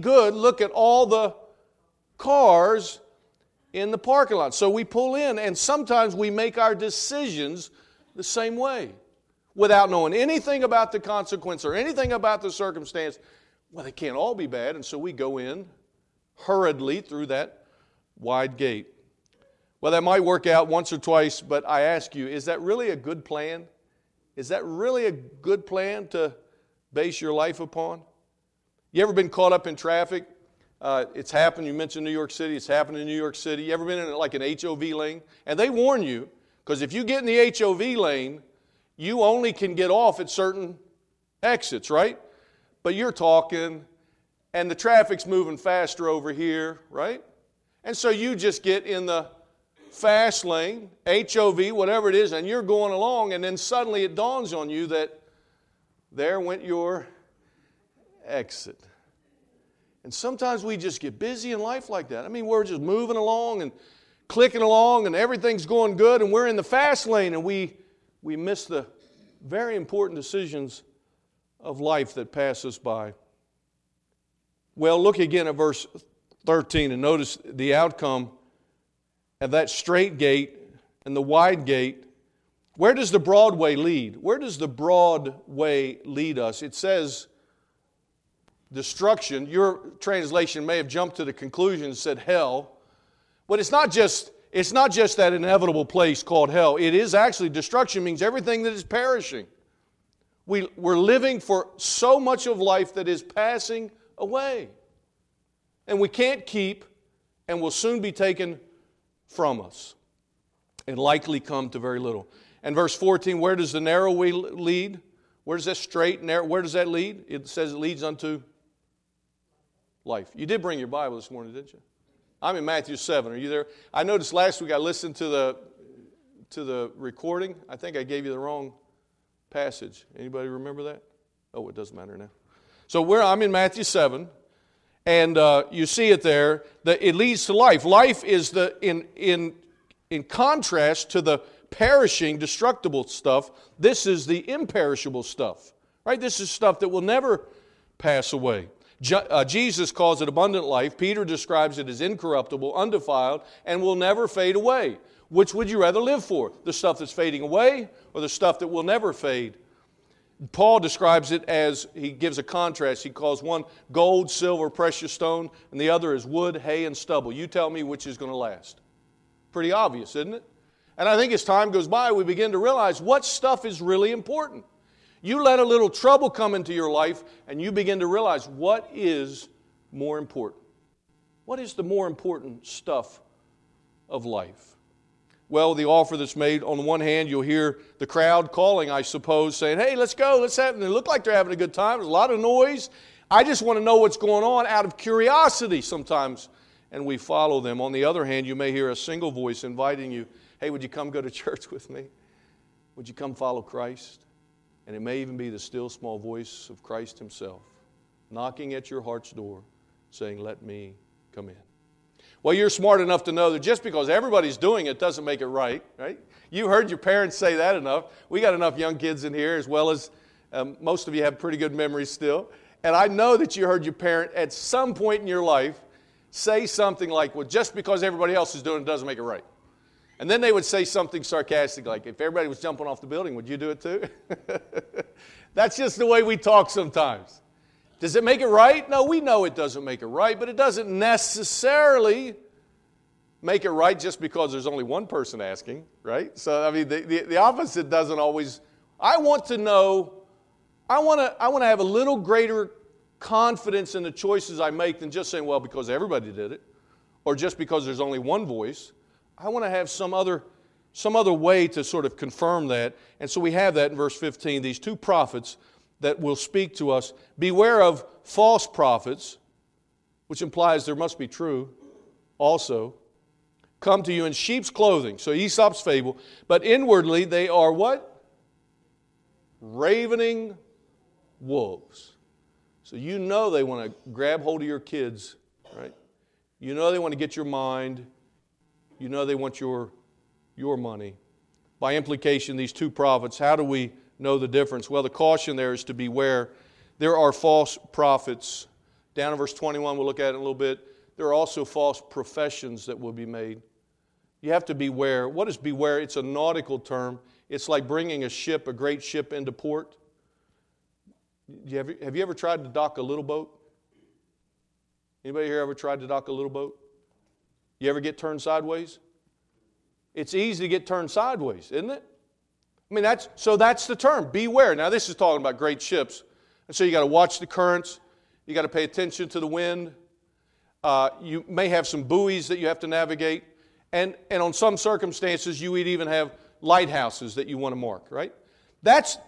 good look at all the cars in the parking lot. So we pull in, and sometimes we make our decisions the same way without knowing anything about the consequence or anything about the circumstance. Well, they can't all be bad, and so we go in hurriedly through that wide gate. Well, that might work out once or twice, but I ask you, is that really a good plan? Is that really a good plan to base your life upon? You ever been caught up in traffic? It's happened. You mentioned New York City. It's happened in New York City. You ever been in like an HOV lane? And they warn you, because if you get in the HOV lane, you only can get off at certain exits, right? But you're talking, and the traffic's moving faster over here, right? And so you just get in the fast lane, HOV, whatever it is, and you're going along, and then suddenly it dawns on you that there went your exit. And sometimes we just get busy in life like that. I mean, we're just moving along and clicking along, and everything's going good, and we're in the fast lane, and we miss the very important decisions of life that pass us by. Well, look again at verse 13 and notice the outcome of that straight gate and the wide gate. Where does the broad way lead? Where does the broad way lead us? It says destruction. Your translation may have jumped to the conclusion and said hell. But it's not just that inevitable place called hell. It is actually destruction means everything that is perishing. We're living for so much of life that is passing away. And we can't keep and will soon be taken from us and likely come to very little. And verse 14, where does the narrow way lead? Where does that straight, narrow, where does that lead? It says it leads unto life. You did bring your Bible this morning, didn't you? I'm in Matthew 7. Are you there? I noticed last week I listened to the recording. I think I gave you the wrong passage. Anybody remember that? Oh, it doesn't matter now. So I'm in Matthew 7, and you see it there. It leads to life. Life is in contrast to the perishing, destructible stuff. This is the imperishable stuff, right? This is stuff that will never pass away. Jesus calls it abundant life. Peter describes it as incorruptible, undefiled, and will never fade away. Which would you rather live for? The stuff that's fading away or the stuff that will never fade? Paul describes it as, he gives a contrast. He calls one gold, silver, precious stone, and the other is wood, hay, and stubble. You tell me which is going to last. Pretty obvious, isn't it? And I think as time goes by, we begin to realize what stuff is really important. You let a little trouble come into your life, and you begin to realize what is more important. What is the more important stuff of life? Well, the offer that's made, on the one hand, you'll hear the crowd calling, I suppose, saying, hey, let's go, let's have it. They look like they're having a good time. There's a lot of noise. I just want to know what's going on out of curiosity sometimes, and we follow them. On the other hand, you may hear a single voice inviting you, hey, would you come go to church with me? Would you come follow Christ? And it may even be the still small voice of Christ himself knocking at your heart's door saying, let me come in. Well, you're smart enough to know that just because everybody's doing it doesn't make it right, right? You heard your parents say that enough. We got enough young kids in here as well as most of you have pretty good memories still. And I know that you heard your parent at some point in your life say something like, well, just because everybody else is doing it doesn't make it right. And then they would say something sarcastic like, if everybody was jumping off the building, would you do it too? That's just the way we talk sometimes. Does it make it right? No, we know it doesn't make it right, but it doesn't necessarily make it right just because there's only one person asking, right? So, I mean, the opposite doesn't always. I want to know, I want to have a little greater confidence in the choices I make than just saying, well, because everybody did it, or just because there's only one voice. I want to have some other way to sort of confirm that. And so we have that in verse 15, these two prophets that will speak to us. Beware of false prophets, which implies there must be true also, come to you in sheep's clothing. So Aesop's fable. But inwardly they are what? Ravening wolves. So you know they want to grab hold of your kids, right? You know they want to get your mind. You know they want your money. By implication, these two prophets, how do we know the difference? Well, the caution there is to beware. There are false prophets Down in verse 21, we'll look at it in a little bit. There are also false professions that will be made. You have to beware. What is beware? It's a nautical term. It's like bringing a ship, a great ship, into port. Have you ever tried to dock a little boat? Anybody here ever tried to dock a little boat? You ever get turned sideways? It's easy to get turned sideways, isn't it? I mean, that's the term, beware. Now, this is talking about great ships. And so you got to watch the currents. You got to pay attention to the wind. You may have some buoys that you have to navigate. And on some circumstances, you would even have lighthouses that you want to mark, right? That's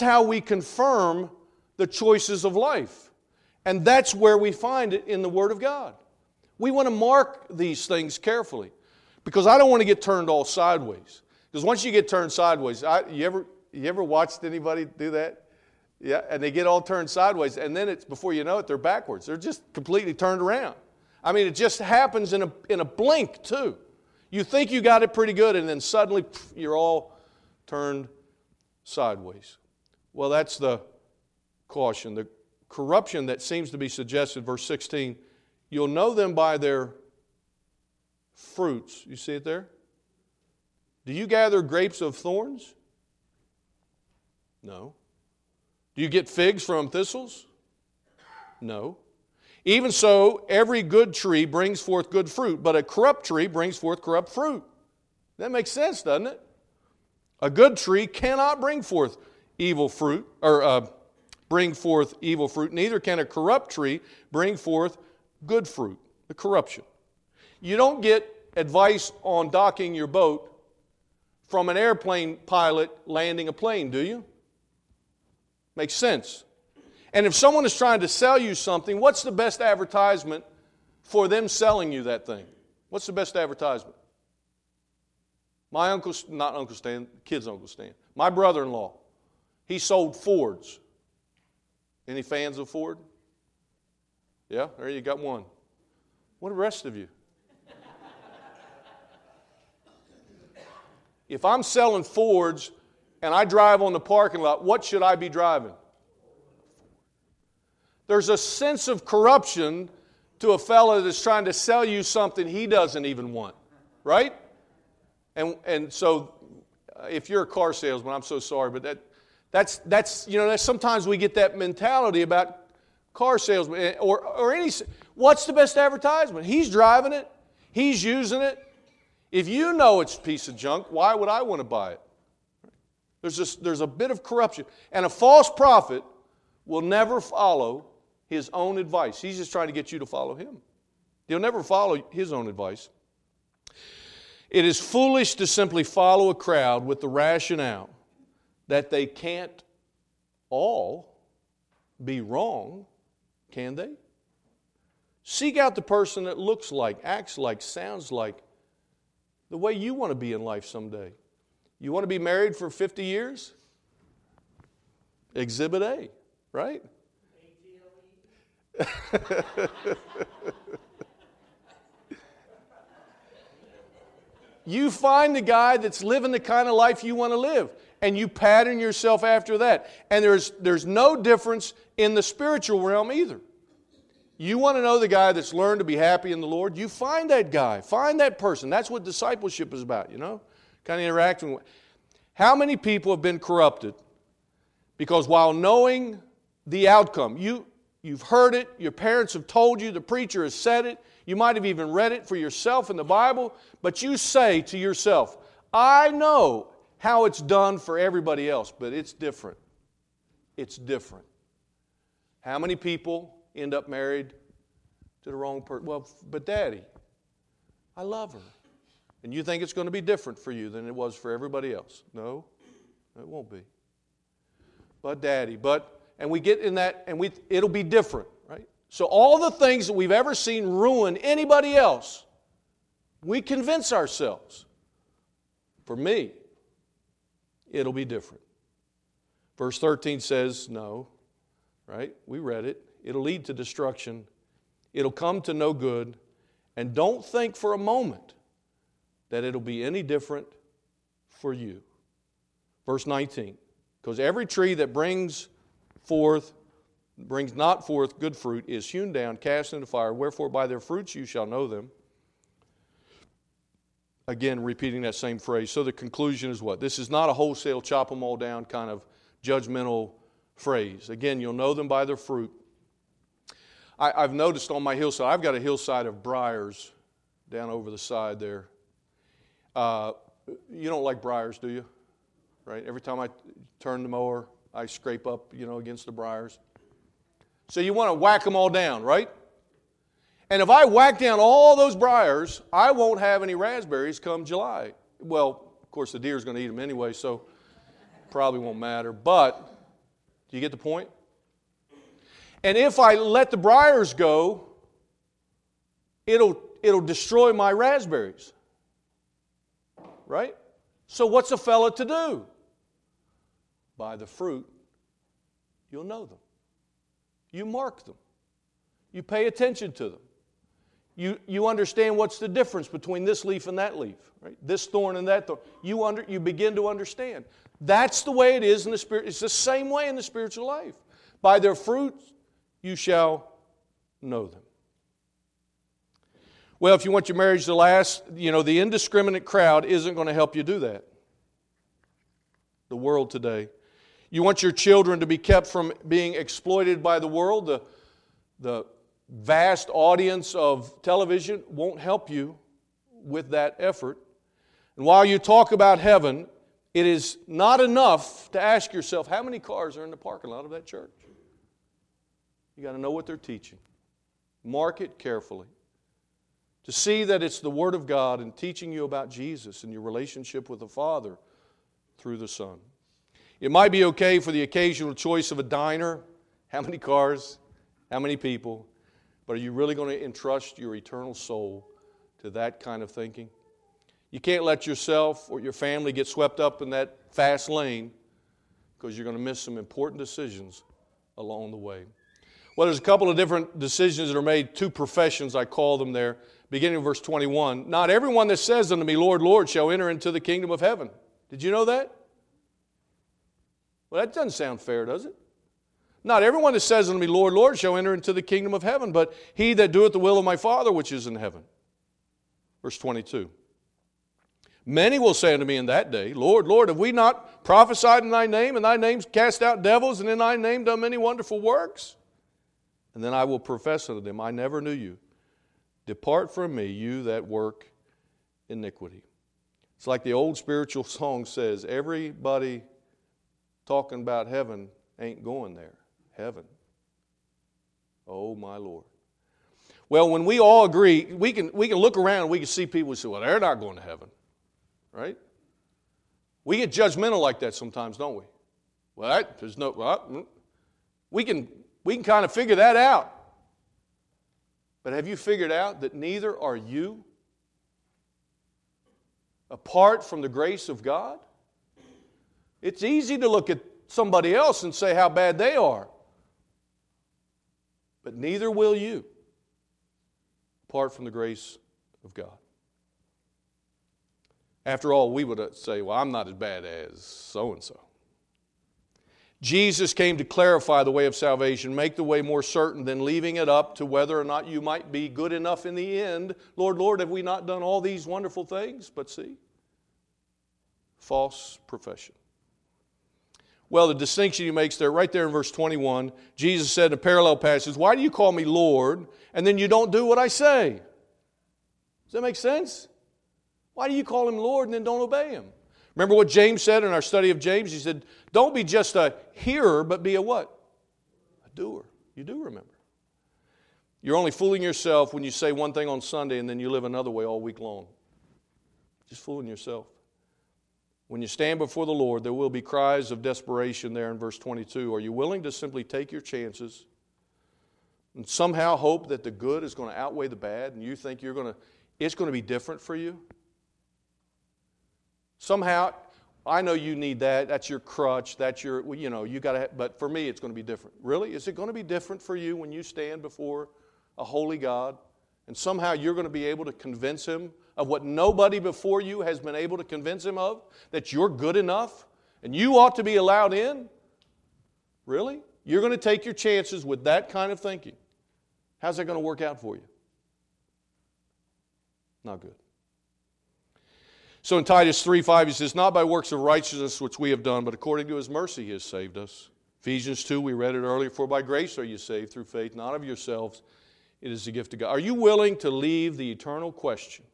how we confirm the choices of life. And that's where we find it in the Word of God. We want to mark these things carefully because I don't want to get turned all sideways. Because once you get turned sideways, you ever watched anybody do that? Yeah, and they get all turned sideways, and then it's before you know it, they're backwards. They're just completely turned around. I mean, it just happens in a blink too. You think you got it pretty good, and then suddenly you're all turned sideways. Well, that's the caution, the corruption that seems to be suggested. Verse 16, you'll know them by their fruits. You see it there? Do you gather grapes of thorns? No. Do you get figs from thistles? No. Even so, every good tree brings forth good fruit, but a corrupt tree brings forth corrupt fruit. That makes sense, doesn't it? A good tree cannot bring forth evil fruit, neither can a corrupt tree bring forth good fruit, the corruption. You don't get advice on docking your boat from an airplane pilot landing a plane, do you? Makes sense. And if someone is trying to sell you something, what's the best advertisement for them selling you that thing? What's the best advertisement? Uncle Stan, my brother-in-law, he sold Fords. Any fans of Ford? Yeah, there you got one. What are the rest of you? If I'm selling Fords and I drive on the parking lot, what should I be driving? There's a sense of corruption to a fellow that's trying to sell you something he doesn't even want, right? And so, if you're a car salesman, I'm so sorry, but that's sometimes we get that mentality about car salesmen or any. What's the best advertisement? He's driving it. He's using it. If you know it's a piece of junk, why would I want to buy it? There's a bit of corruption. And a false prophet will never follow his own advice. He's just trying to get you to follow him. He'll never follow his own advice. It is foolish to simply follow a crowd with the rationale that they can't all be wrong, can they? Seek out the person that looks like, acts like, sounds like the way you want to be in life someday. You want to be married for 50 years? Exhibit A, right? You find the guy that's living the kind of life you want to live, and you pattern yourself after that. And there's no difference in the spiritual realm either. You want to know the guy that's learned to be happy in the Lord? You find that guy. Find that person. That's what discipleship is about, you know? Kind of interacting with. How many people have been corrupted? Because while knowing the outcome, you've heard it, your parents have told you, the preacher has said it, you might have even read it for yourself in the Bible, but you say to yourself, I know how it's done for everybody else, but it's different. It's different. How many people end up married to the wrong person? Well, but Daddy, I love her. And you think it's going to be different for you than it was for everybody else. No, it won't be. But Daddy, and we get in that, and it'll be different, right? So all the things that we've ever seen ruin anybody else, we convince ourselves, for me, it'll be different. Verse 13 says, no, right? We read it. It'll lead to destruction. It'll come to no good. And don't think for a moment that it'll be any different for you. Verse 19, because every tree that brings forth brings not forth good fruit, is hewn down, cast into fire. Wherefore by their fruits you shall know them. Again, repeating that same phrase. So the conclusion is what? This is not a wholesale chop them all down kind of judgmental phrase. Again, you'll know them by their fruit. I've noticed on my hillside, I've got a hillside of briars down over the side there. You don't like briars, do you? Right? Every time I turn the mower, I scrape up, against the briars. So you want to whack them all down, right? And if I whack down all those briars, I won't have any raspberries come July. Well, of course, the deer's going to eat them anyway, so probably won't matter. But do you get the point? And if I let the briars go, it'll destroy my raspberries. Right? So what's a fella to do? By the fruit, you'll know them. You mark them. You pay attention to them. You understand what's the difference between this leaf and that leaf, right? This thorn and that thorn. You begin to understand. That's the way it is in the spirit. It's the same way in the spiritual life. By their fruits you shall know them. Well, if you want your marriage to last, the indiscriminate crowd isn't going to help you do that. The world today. You want your children to be kept from being exploited by the world. The vast audience of television won't help you with that effort. And while you talk about heaven, it is not enough to ask yourself, how many cars are in the parking lot of that church? You got to know what they're teaching. Mark it carefully. To see that it's the Word of God and teaching you about Jesus and your relationship with the Father through the Son. It might be okay for the occasional choice of a diner. How many cars? How many people? But are you really going to entrust your eternal soul to that kind of thinking? You can't let yourself or your family get swept up in that fast lane because you're going to miss some important decisions along the way. Well, there's a couple of different decisions that are made, two professions, I call them there, beginning of verse 21. Not everyone that says unto me, Lord, Lord, shall enter into the kingdom of heaven. Did you know that? Well, that doesn't sound fair, does it? Not everyone that says unto me, Lord, Lord, shall enter into the kingdom of heaven, but he that doeth the will of my Father which is in heaven. Verse 22. Many will say unto me in that day, Lord, Lord, have we not prophesied in thy name, and thy name cast out devils, and in thy name done many wonderful works? And then I will profess unto them, I never knew you. Depart from me, you that work iniquity. It's like the old spiritual song says, everybody talking about heaven ain't going there. Heaven. Oh, my Lord. Well, when we all agree, we can look around and we can see people who say, well, they're not going to heaven. Right? We get judgmental like that sometimes, don't we? Well, there's no... Well, we can kind of figure that out. But have you figured out that neither are you? Apart from the grace of God? It's easy to look at somebody else and say how bad they are. But neither will you, apart from the grace of God. After all, we would say, well, I'm not as bad as so-and-so. Jesus came to clarify the way of salvation, make the way more certain than leaving it up to whether or not you might be good enough in the end. Lord, Lord, have we not done all these wonderful things? But see, false profession. Well, the distinction he makes there, right there in verse 21, Jesus said in a parallel passage, why do you call me Lord, and then you don't do what I say? Does that make sense? Why do you call him Lord and then don't obey him? Remember what James said in our study of James? He said, don't be just a hearer, but be a what? A doer. You do remember. You're only fooling yourself when you say one thing on Sunday and then you live another way all week long. Just fooling yourself. When you stand before the Lord, there will be cries of desperation there in verse 22. Are you willing to simply take your chances and somehow hope that the good is going to outweigh the bad and you think it's going to be different for you? Somehow, I know you need that. That's your crutch. That's your, you got to, but for me, it's going to be different. Really? Is it going to be different for you when you stand before a holy God and somehow you're going to be able to convince him of what nobody before you has been able to convince him of, that you're good enough and you ought to be allowed in? Really? You're going to take your chances with that kind of thinking. How's that going to work out for you? Not good. So in Titus 3:5, he says, not by works of righteousness which we have done, but according to his mercy he has saved us. Ephesians 2, we read it earlier, for by grace are you saved through faith, not of yourselves. It is the gift of God. Are you willing to leave the eternal question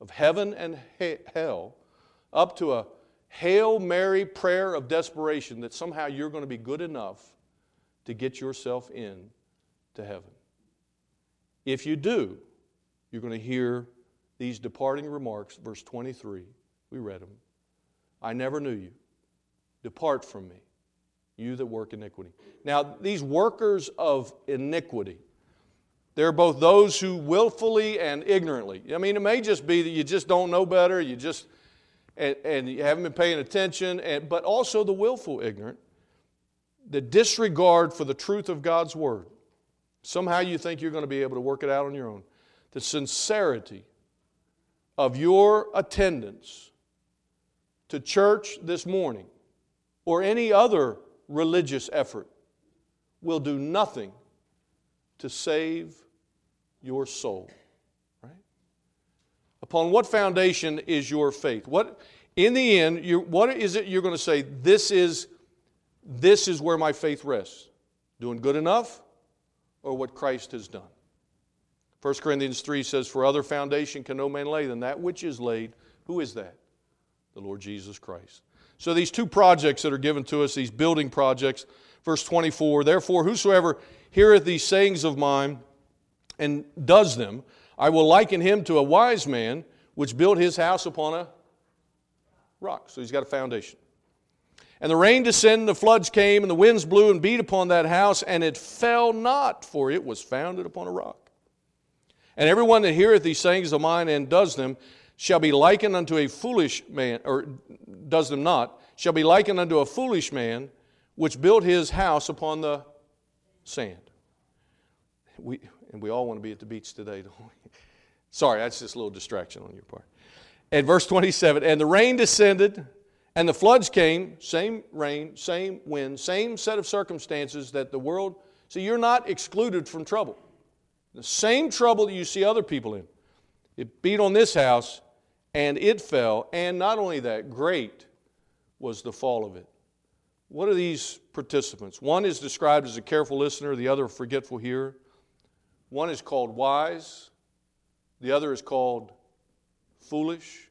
of heaven and hell up to a Hail Mary prayer of desperation that somehow you're going to be good enough to get yourself in to heaven? If you do, you're going to hear these departing remarks, verse 23, we read them. I never knew you. Depart from me, you that work iniquity. Now, these workers of iniquity, they're both those who willfully and ignorantly. I mean, it may just be that you just don't know better, you just, and you haven't been paying attention, but also the willful ignorant, the disregard for the truth of God's word. Somehow you think you're going to be able to work it out on your own. The sincerity of your attendance to church this morning or any other religious effort will do nothing to save your soul. Right? Upon what foundation is your faith? What, in the end, what is it you're going to say, this is where my faith rests? Doing good enough or what Christ has done? 1 Corinthians 3 says, for other foundation can no man lay than that which is laid. Who is that? The Lord Jesus Christ. So these two projects that are given to us, these building projects, verse 24, therefore whosoever heareth these sayings of mine and does them, I will liken him to a wise man which built his house upon a rock. So he's got a foundation. And the rain descended, and the floods came, and the winds blew and beat upon that house, and it fell not, for it was founded upon a rock. And everyone that heareth these sayings of mine and does them shall be likened unto a foolish man, or does them not, shall be likened unto a foolish man which built his house upon the sand. We all want to be at the beach today, don't we? Sorry, that's just a little distraction on your part. And verse 27, and the rain descended, and the floods came, same rain, same wind, same set of circumstances that the world, see, you're not excluded from trouble. The same trouble that you see other people in. It beat on this house, and it fell. And not only that, great was the fall of it. What are these participants? One is described as a careful listener, the other a forgetful hearer. One is called wise. The other is called foolish.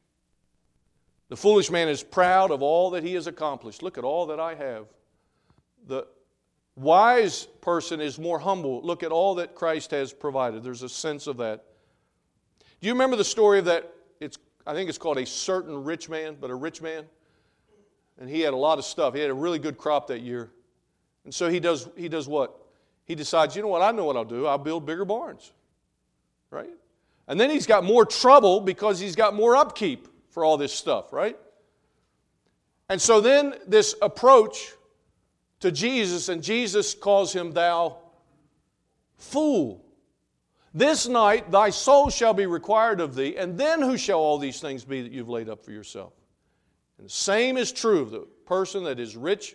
The foolish man is proud of all that he has accomplished. Look at all that I have. The wise person is more humble. Look at all that Christ has provided. There's a sense of that. Do you remember the story of that? I think it's called A Certain Rich Man, but a rich man. And he had a lot of stuff. He had a really good crop that year. And so he does what? He decides, you know what, I know what I'll do. I'll build bigger barns. Right? And then he's got more trouble because he's got more upkeep for all this stuff, right? And so then this approach to Jesus, and Jesus calls him, thou fool. This night thy soul shall be required of thee, and then who shall all these things be that you've laid up for yourself? And the same is true of the person that is rich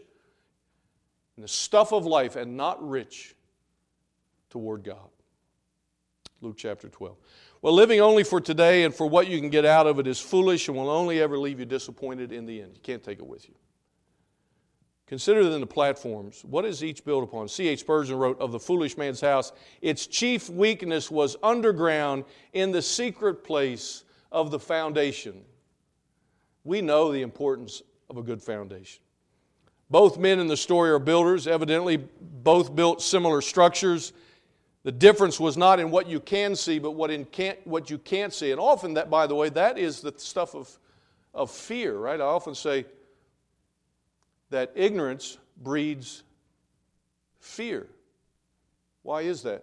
in the stuff of life and not rich toward God. Luke chapter 12. Well, living only for today and for what you can get out of it is foolish and will only ever leave you disappointed in the end. You can't take it with you. Consider then the platforms. What is each built upon? C.H. Spurgeon wrote, of the foolish man's house, its chief weakness was underground in the secret place of the foundation. We know the importance of a good foundation. Both men in the story are builders. Evidently, both built similar structures. The difference was not in what you can see, but what you can't see. And often that, by the way, that is the stuff of fear, right? I often say, that ignorance breeds fear. Why is that?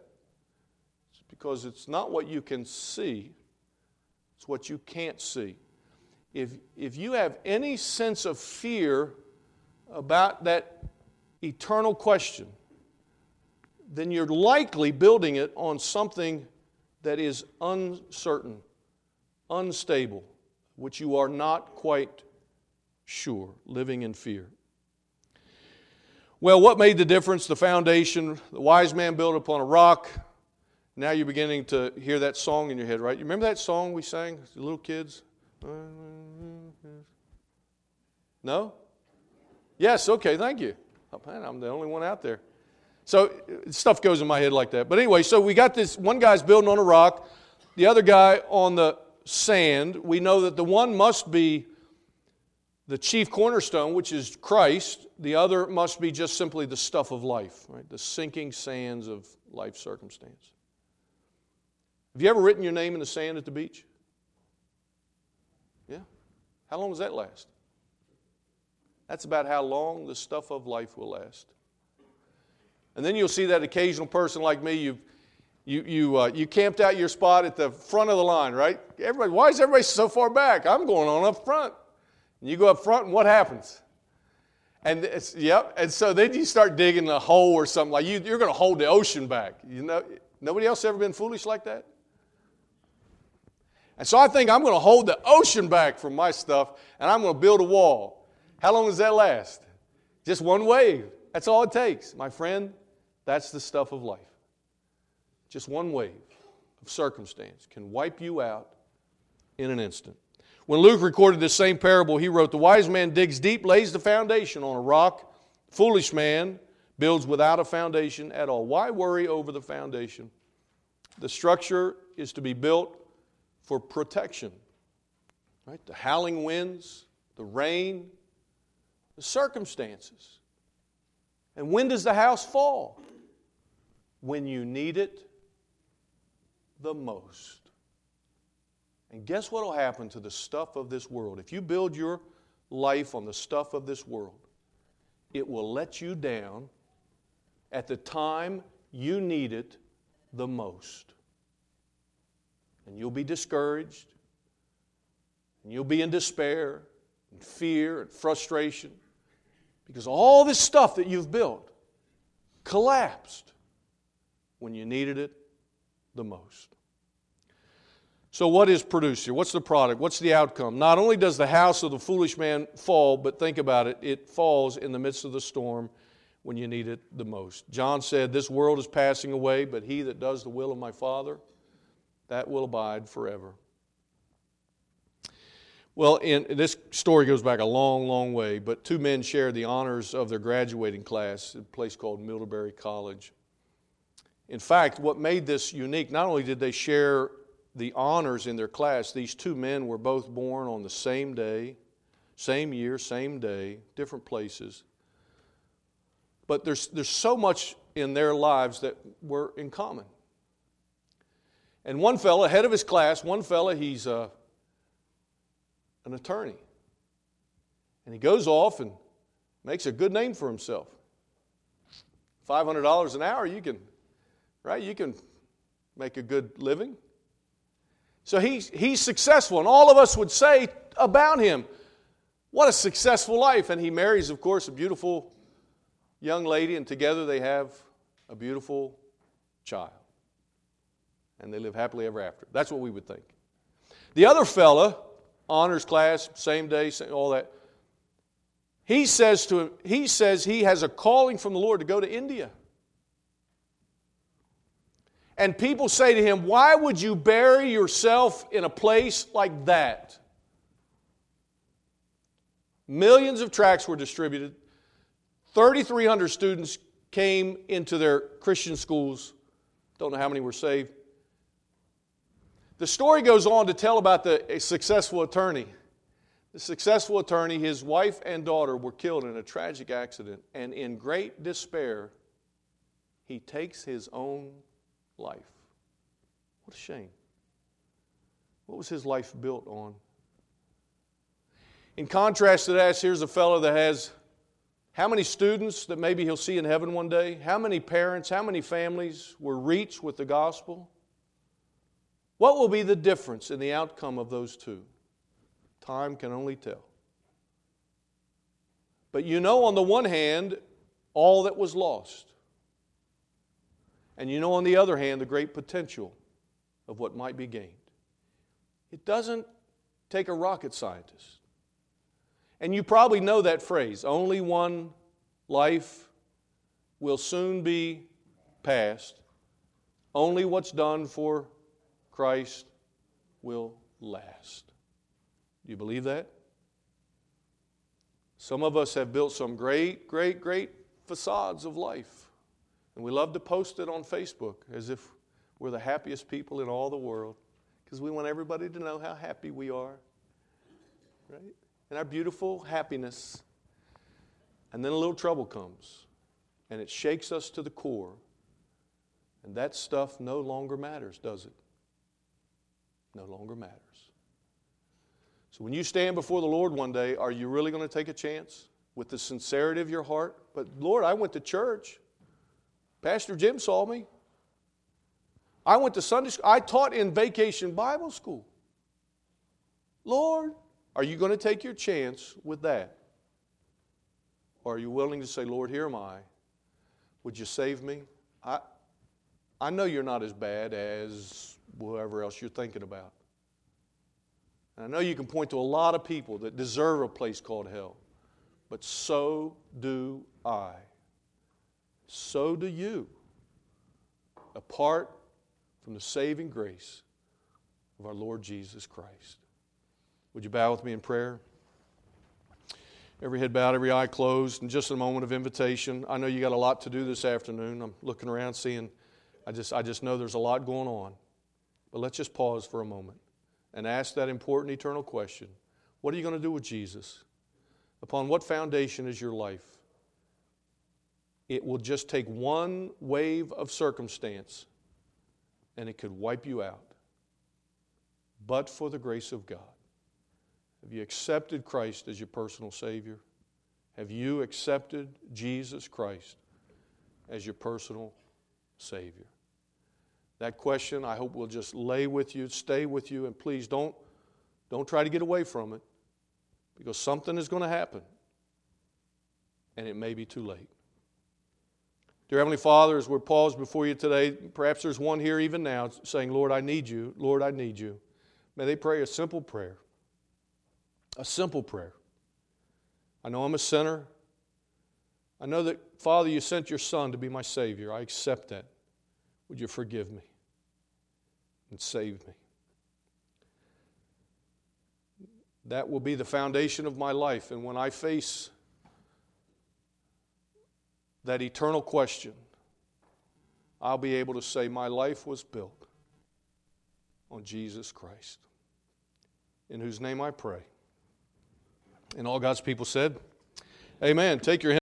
It's because it's not what you can see, it's what you can't see. If you have any sense of fear about that eternal question, then you're likely building it on something that is uncertain, unstable, which you are not quite sure, living in fear. Well, what made the difference? The foundation. The wise man built upon a rock. Now you're beginning to hear that song in your head, right? You remember that song we sang, the little kids? No? Yes, okay, thank you. Oh, man, I'm the only one out there. So stuff goes in my head like that. But anyway, so we got this, one guy's building on a rock, the other guy on the sand. We know that the one must be the chief cornerstone, which is Christ. The other must be just simply the stuff of life, right? The sinking sands of life circumstance. Have you ever written your name in the sand at the beach? Yeah? How long does that last? That's about how long the stuff of life will last. And then you'll see that occasional person like me, you camped out your spot at the front of the line, right? Everybody, why is everybody so far back? I'm going on up front. And you go up front, and what happens? And so then you start digging a hole or something. Like you're going to hold the ocean back. You know, nobody else ever been foolish like that? And so I think I'm going to hold the ocean back from my stuff, and I'm going to build a wall. How long does that last? Just one wave. That's all it takes. My friend, that's the stuff of life. Just one wave of circumstance can wipe you out in an instant. When Luke recorded this same parable, he wrote, "The wise man digs deep, lays the foundation on a rock. The foolish man builds without a foundation at all." Why worry over the foundation? The structure is to be built for protection. Right? The howling winds, the rain, the circumstances. And when does the house fall? When you need it the most. And guess what will happen to the stuff of this world? If you build your life on the stuff of this world, it will let you down at the time you need it the most. And you'll be discouraged, and you'll be in despair, and fear, and frustration, because all this stuff that you've built collapsed when you needed it the most. So what is produced here? What's the product? What's the outcome? Not only does the house of the foolish man fall, but think about it, it falls in the midst of the storm when you need it the most. John said, "This world is passing away, but he that does the will of my Father, that will abide forever." Well, this story goes back a long, long way, but two men shared the honors of their graduating class at a place called Middlebury College. In fact, what made this unique, not only did they share the honors in their class, these two men were both born on the same day, same year, same day, different places. But there's so much in their lives that were in common. And one fella, head of his class, he's an attorney. And he goes off and makes a good name for himself. $500 an hour, you can make a good living. So he's successful, and all of us would say about him, what a successful life. And he marries, of course, a beautiful young lady, and together they have a beautiful child. And they live happily ever after. That's what we would think. The other fella, honors class, same day, all that, he says he has a calling from the Lord to go to India. And people say to him, "Why would you bury yourself in a place like that?" Millions of tracts were distributed. 3,300 students came into their Christian schools. Don't know how many were saved. The story goes on to tell about a successful attorney. The successful attorney, his wife and daughter were killed in a tragic accident. And in great despair, he takes his own life. What a shame. What was his life built on? In contrast to that, here's a fellow that has how many students that maybe he'll see in heaven one day? How many parents, how many families were reached with the gospel? What will be the difference in the outcome of those two? Time can only tell. But you know, on the one hand, all that was lost. And you know, on the other hand, the great potential of what might be gained. It doesn't take a rocket scientist. And you probably know that phrase, only one life will soon be past. Only what's done for Christ will last. Do you believe that? Some of us have built some great, great, great facades of life. And we love to post it on Facebook as if we're the happiest people in all the world, because we want everybody to know how happy we are, right? And our beautiful happiness. And then a little trouble comes, and it shakes us to the core. And that stuff no longer matters, does it? No longer matters. So when you stand before the Lord one day, are you really going to take a chance with the sincerity of your heart? But Lord, I went to church. Pastor Jim saw me. I went to Sunday school. I taught in Vacation Bible School. Lord, are you going to take your chance with that? Or are you willing to say, Lord, here am I. Would you save me? I know you're not as bad as whoever else you're thinking about. And I know you can point to a lot of people that deserve a place called hell. But so do I. So do you. Apart from the saving grace of our Lord Jesus Christ. Would you bow with me in prayer? Every head bowed, every eye closed, and just a moment of invitation. I know you got a lot to do this afternoon. I'm looking around seeing, I just know there's a lot going on. But let's just pause for a moment and ask that important eternal question. What are you going to do with Jesus? Upon what foundation is your life? It will just take one wave of circumstance and it could wipe you out, but for the grace of God. Have you accepted Christ as your personal Savior? Have you accepted Jesus Christ as your personal Savior? That question, I hope, will just lay with you, stay with you, and please don't try to get away from it, because something is going to happen, and it may be too late. Dear Heavenly Father, as we're paused before you today, perhaps there's one here even now saying, Lord, I need you. Lord, I need you. May they pray a simple prayer. A simple prayer. I know I'm a sinner. I know that, Father, you sent your Son to be my Savior. I accept that. Would you forgive me and save me? That will be the foundation of my life. And when I face that eternal question, I'll be able to say my life was built on Jesus Christ, in whose name I pray. And all God's people said, amen. Take your hand.